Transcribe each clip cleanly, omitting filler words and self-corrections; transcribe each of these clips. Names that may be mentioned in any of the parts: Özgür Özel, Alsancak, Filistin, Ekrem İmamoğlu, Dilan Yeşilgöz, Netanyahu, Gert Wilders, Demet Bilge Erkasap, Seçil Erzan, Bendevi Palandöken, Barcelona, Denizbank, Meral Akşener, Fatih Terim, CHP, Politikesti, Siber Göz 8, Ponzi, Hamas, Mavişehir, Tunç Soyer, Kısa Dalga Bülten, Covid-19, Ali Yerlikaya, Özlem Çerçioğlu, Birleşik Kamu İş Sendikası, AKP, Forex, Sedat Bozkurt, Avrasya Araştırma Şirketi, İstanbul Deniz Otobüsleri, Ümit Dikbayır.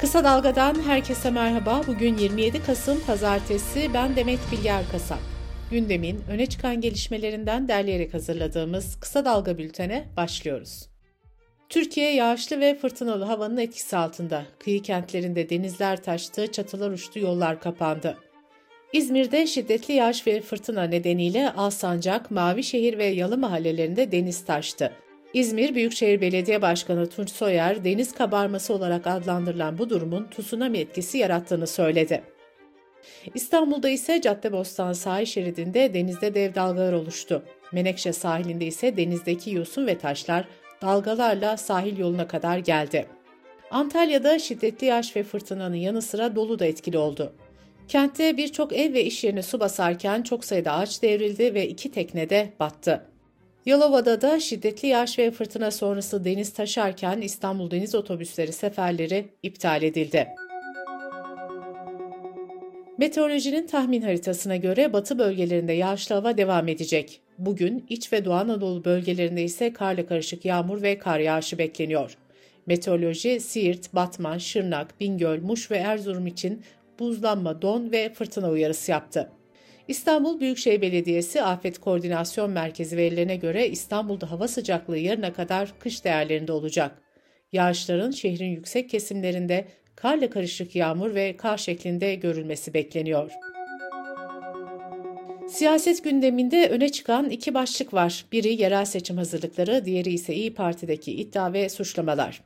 Kısa Dalga'dan herkese merhaba. Bugün 27 Kasım Pazartesi. Ben Demet Bilge Erkasap. Gündemin öne çıkan gelişmelerinden derleyerek hazırladığımız Kısa Dalga Bülten'e başlıyoruz. Türkiye yağışlı ve fırtınalı havanın etkisi altında. Kıyı kentlerinde denizler taştı, çatılar uçtu, yollar kapandı. İzmir'de şiddetli yağış ve fırtına nedeniyle Alsancak, Mavişehir ve Yalı mahallelerinde deniz taştı. İzmir Büyükşehir Belediye Başkanı Tunç Soyer, deniz kabarması olarak adlandırılan bu durumun tsunami etkisi yarattığını söyledi. İstanbul'da ise Caddebostan sahil şeridinde denizde dev dalgalar oluştu. Menekşe sahilinde ise denizdeki yosun ve taşlar dalgalarla sahil yoluna kadar geldi. Antalya'da şiddetli yağış ve fırtınanın yanı sıra dolu da etkili oldu. Kentte birçok ev ve iş yerine su basarken çok sayıda ağaç devrildi ve 2 tekne de battı. Yalova'da da şiddetli yağış ve fırtına sonrası deniz taşarken İstanbul Deniz Otobüsleri seferleri iptal edildi. Meteorolojinin tahmin haritasına göre batı bölgelerinde yağışlı hava devam edecek. Bugün İç ve Doğu Anadolu bölgelerinde ise karla karışık yağmur ve kar yağışı bekleniyor. Meteoroloji, Siirt, Batman, Şırnak, Bingöl, Muş ve Erzurum için buzlanma, don ve fırtına uyarısı yaptı. İstanbul Büyükşehir Belediyesi Afet Koordinasyon Merkezi verilerine göre İstanbul'da hava sıcaklığı yarına kadar kış değerlerinde olacak. Yağışların şehrin yüksek kesimlerinde karla karışık yağmur ve kar şeklinde görülmesi bekleniyor. Siyaset gündeminde öne çıkan 2 başlık var. Biri yerel seçim hazırlıkları, diğeri ise İYİ Parti'deki iddia ve suçlamalar.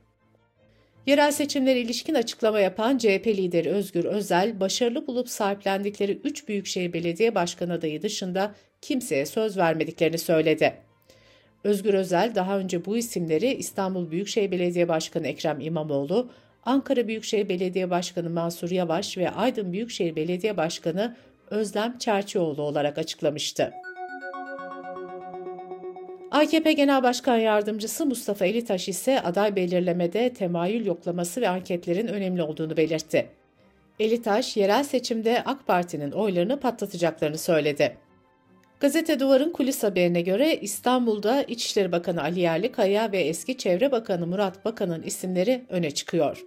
Yerel seçimlere ilişkin açıklama yapan CHP lideri Özgür Özel, başarılı bulup sahiplendikleri 3 Büyükşehir Belediye Başkanı adayı dışında kimseye söz vermediklerini söyledi. Özgür Özel, daha önce bu isimleri İstanbul Büyükşehir Belediye Başkanı Ekrem İmamoğlu, Ankara Büyükşehir Belediye Başkanı Mansur Yavaş ve Aydın Büyükşehir Belediye Başkanı Özlem Çerçioğlu olarak açıklamıştı. AKP Genel Başkan Yardımcısı Mustafa Elitaş ise aday belirlemede temayül yoklaması ve anketlerin önemli olduğunu belirtti. Elitaş, yerel seçimde AK Parti'nin oylarını patlatacaklarını söyledi. Gazete Duvar'ın kulis haberine göre İstanbul'da İçişleri Bakanı Ali Yerlikaya ve eski Çevre Bakanı Murat Bakan'ın isimleri öne çıkıyor.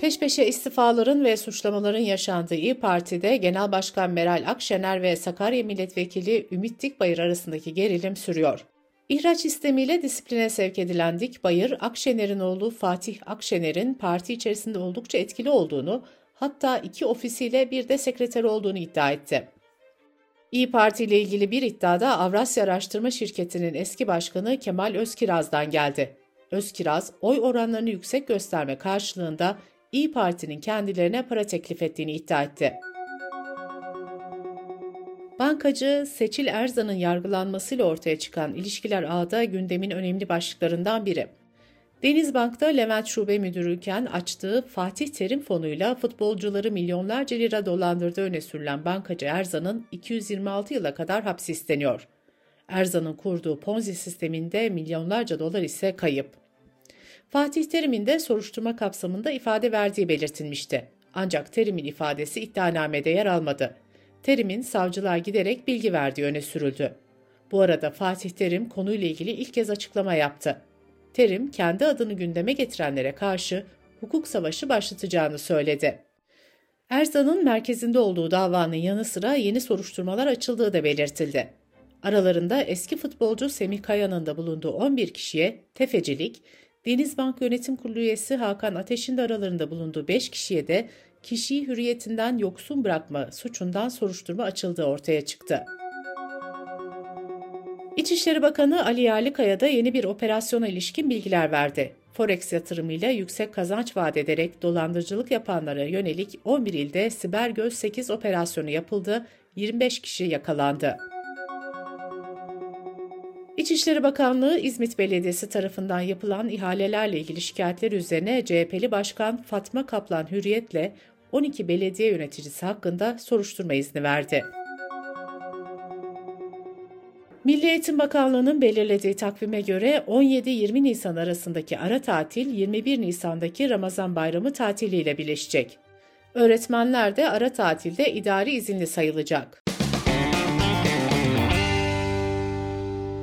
Peş peşe istifaların ve suçlamaların yaşandığı İYİ Parti'de Genel Başkan Meral Akşener ve Sakarya Milletvekili Ümit Dikbayır arasındaki gerilim sürüyor. İhraç sistemiyle disipline sevk edilen Dikbayır, Akşener'in oğlu Fatih Akşener'in parti içerisinde oldukça etkili olduğunu, hatta 2 ofisiyle bir de sekreteri olduğunu iddia etti. İYİ Parti ile ilgili bir iddiada Avrasya Araştırma Şirketi'nin eski başkanı Kemal Özkiraz'dan geldi. Özkiraz, oy oranlarını yüksek gösterme karşılığında İYİ Parti'nin kendilerine para teklif ettiğini iddia etti. Bankacı Seçil Erzan'ın yargılanmasıyla ortaya çıkan ilişkiler ağı da gündemin önemli başlıklarından biri. Denizbank'ta Levent Şube Müdürüyken açtığı Fatih Terim fonuyla futbolcuları milyonlarca lira dolandırdığı öne sürülen bankacı Erzan'ın 226 yıla kadar hapsi isteniyor. Erzan'ın kurduğu Ponzi sisteminde milyonlarca dolar ise kayıp. Fatih Terim'in de soruşturma kapsamında ifade verdiği belirtilmişti. Ancak Terim'in ifadesi iddianamede yer almadı. Terim'in savcılığa giderek bilgi verdiği öne sürüldü. Bu arada Fatih Terim konuyla ilgili ilk kez açıklama yaptı. Terim, kendi adını gündeme getirenlere karşı hukuk savaşı başlatacağını söyledi. Erzan'ın merkezinde olduğu davanın yanı sıra yeni soruşturmalar açıldığı da belirtildi. Aralarında eski futbolcu Semih Kaya'nın da bulunduğu 11 kişiye tefecilik, Denizbank Yönetim Kurulu üyesi Hakan Ateş'in de aralarında bulunduğu 5 kişiye de kişiyi hürriyetinden yoksun bırakma suçundan soruşturma açıldığı ortaya çıktı. İçişleri Bakanı Ali Yerlikaya da yeni bir operasyona ilişkin bilgiler verdi. Forex yatırımıyla yüksek kazanç vaat ederek dolandırıcılık yapanlara yönelik 11 ilde Siber Göz 8 operasyonu yapıldı, 25 kişi yakalandı. İçişleri Bakanlığı, İzmit Belediyesi tarafından yapılan ihalelerle ilgili şikayetler üzerine CHP'li Başkan Fatma Kaplan Hürriyet'le 12 belediye yöneticisi hakkında soruşturma izni verdi. Milli Eğitim Bakanlığı'nın belirlediği takvime göre 17-20 Nisan arasındaki ara tatil, 21 Nisan'daki Ramazan Bayramı tatiliyle birleşecek. Öğretmenler de ara tatilde idari izinli sayılacak.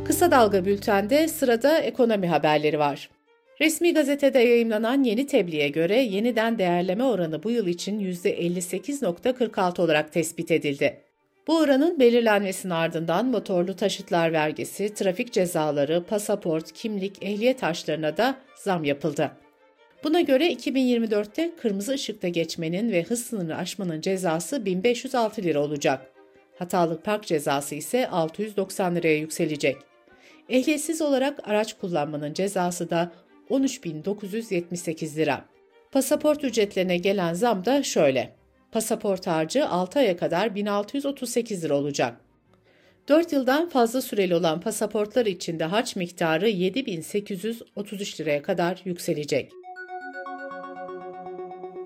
Kısa Dalga Bülten'de sırada ekonomi haberleri var. Resmi gazetede yayımlanan yeni tebliğe göre yeniden değerleme oranı bu yıl için %58.46 olarak tespit edildi. Bu oranın belirlenmesinin ardından motorlu taşıtlar vergisi, trafik cezaları, pasaport, kimlik, ehliyet harçlarına da zam yapıldı. Buna göre 2024'te kırmızı ışıkta geçmenin ve hız sınırını aşmanın cezası 1506 lira olacak. Hatalı park cezası ise 690 liraya yükselecek. Ehliyetsiz olarak araç kullanmanın cezası da 13.978 lira. Pasaport ücretlerine gelen zam da şöyle. Pasaport harcı 6 aya kadar 1.638 lira olacak. 4 yıldan fazla süreli olan pasaportlar için de harç miktarı 7.833 liraya kadar yükselecek.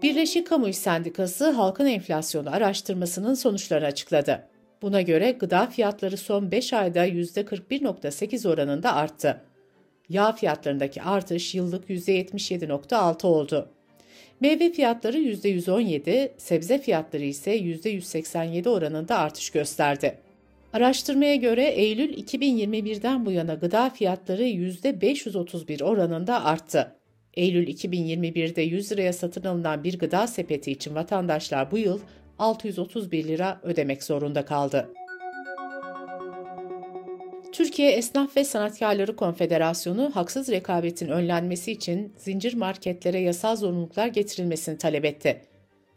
Birleşik Kamu İş Sendikası halkın enflasyonu araştırmasının sonuçlarını açıkladı. Buna göre gıda fiyatları son 5 ayda %41.8 oranında arttı. Yağ fiyatlarındaki artış yıllık %77.6 oldu. Meyve fiyatları %117, sebze fiyatları ise %187 oranında artış gösterdi. Araştırmaya göre Eylül 2021'den bu yana gıda fiyatları %531 oranında arttı. Eylül 2021'de 100 liraya satın alınan bir gıda sepeti için vatandaşlar bu yıl 631 lira ödemek zorunda kaldı. Türkiye Esnaf ve Sanatkarları Konfederasyonu, haksız rekabetin önlenmesi için zincir marketlere yasal zorunluluklar getirilmesini talep etti.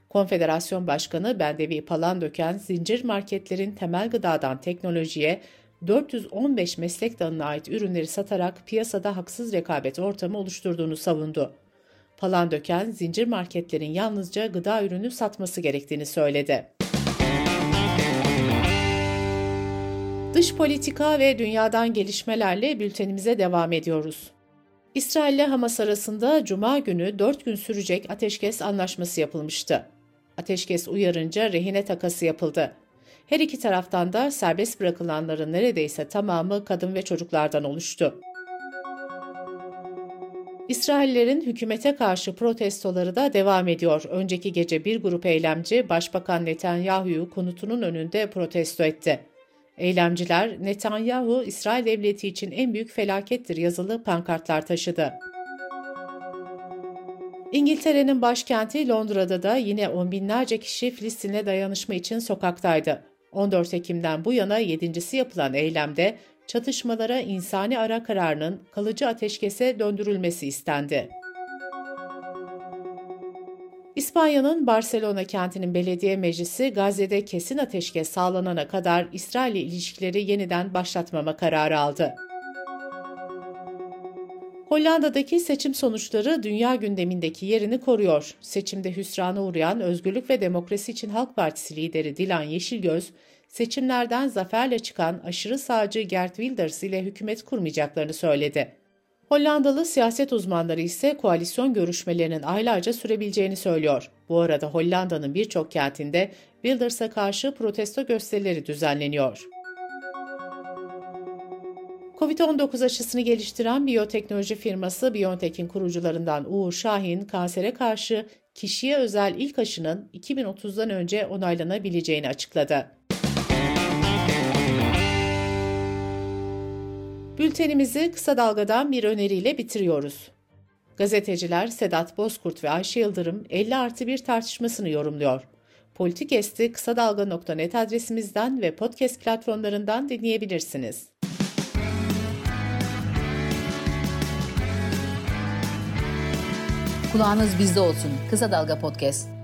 Konfederasyon Başkanı Bendevi Palandöken, zincir marketlerin temel gıdadan teknolojiye 415 meslek dalına ait ürünleri satarak piyasada haksız rekabet ortamı oluşturduğunu savundu. Palandöken, zincir marketlerin yalnızca gıda ürünü satması gerektiğini söyledi. Dış politika ve dünyadan gelişmelerle bültenimize devam ediyoruz. İsrail ile Hamas arasında Cuma günü 4 gün sürecek ateşkes anlaşması yapılmıştı. Ateşkes uyarınca rehine takası yapıldı. Her iki taraftan da serbest bırakılanların neredeyse tamamı kadın ve çocuklardan oluştu. İsraillerin hükümete karşı protestoları da devam ediyor. Önceki gece bir grup eylemci Başbakan Netanyahu'yu konutunun önünde protesto etti. Eylemciler, "Netanyahu, İsrail devleti için en büyük felakettir" yazılı pankartlar taşıdı. İngiltere'nin başkenti Londra'da da yine on binlerce kişi Filistin'e dayanışma için sokaktaydı. 14 Ekim'den bu yana 7.'si yapılan eylemde çatışmalara insani ara kararının kalıcı ateşkese döndürülmesi istendi. İspanya'nın Barcelona kentinin belediye meclisi Gazze'de kesin ateşkes sağlanana kadar İsrail ile ilişkileri yeniden başlatmama kararı aldı. Hollanda'daki seçim sonuçları dünya gündemindeki yerini koruyor. Seçimde hüsrana uğrayan Özgürlük ve Demokrasi için Halk Partisi lideri Dilan Yeşilgöz, seçimlerden zaferle çıkan aşırı sağcı Gert Wilders ile hükümet kurmayacaklarını söyledi. Hollandalı siyaset uzmanları ise koalisyon görüşmelerinin aylarca sürebileceğini söylüyor. Bu arada Hollanda'nın birçok kentinde Wilders'a karşı protesto gösterileri düzenleniyor. Covid-19 aşısını geliştiren biyoteknoloji firması BioNTech'in kurucularından Uğur Şahin, kansere karşı kişiye özel ilk aşının 2030'dan önce onaylanabileceğini açıkladı. Bültenimizi kısa dalgadan bir öneriyle bitiriyoruz. Gazeteciler Sedat Bozkurt ve Ayşe Yıldırım 50+1 tartışmasını yorumluyor. Politikesti kısadalga.net adresimizden ve podcast platformlarından dinleyebilirsiniz. Kulağınız bizde olsun. Kısa Dalga Podcast.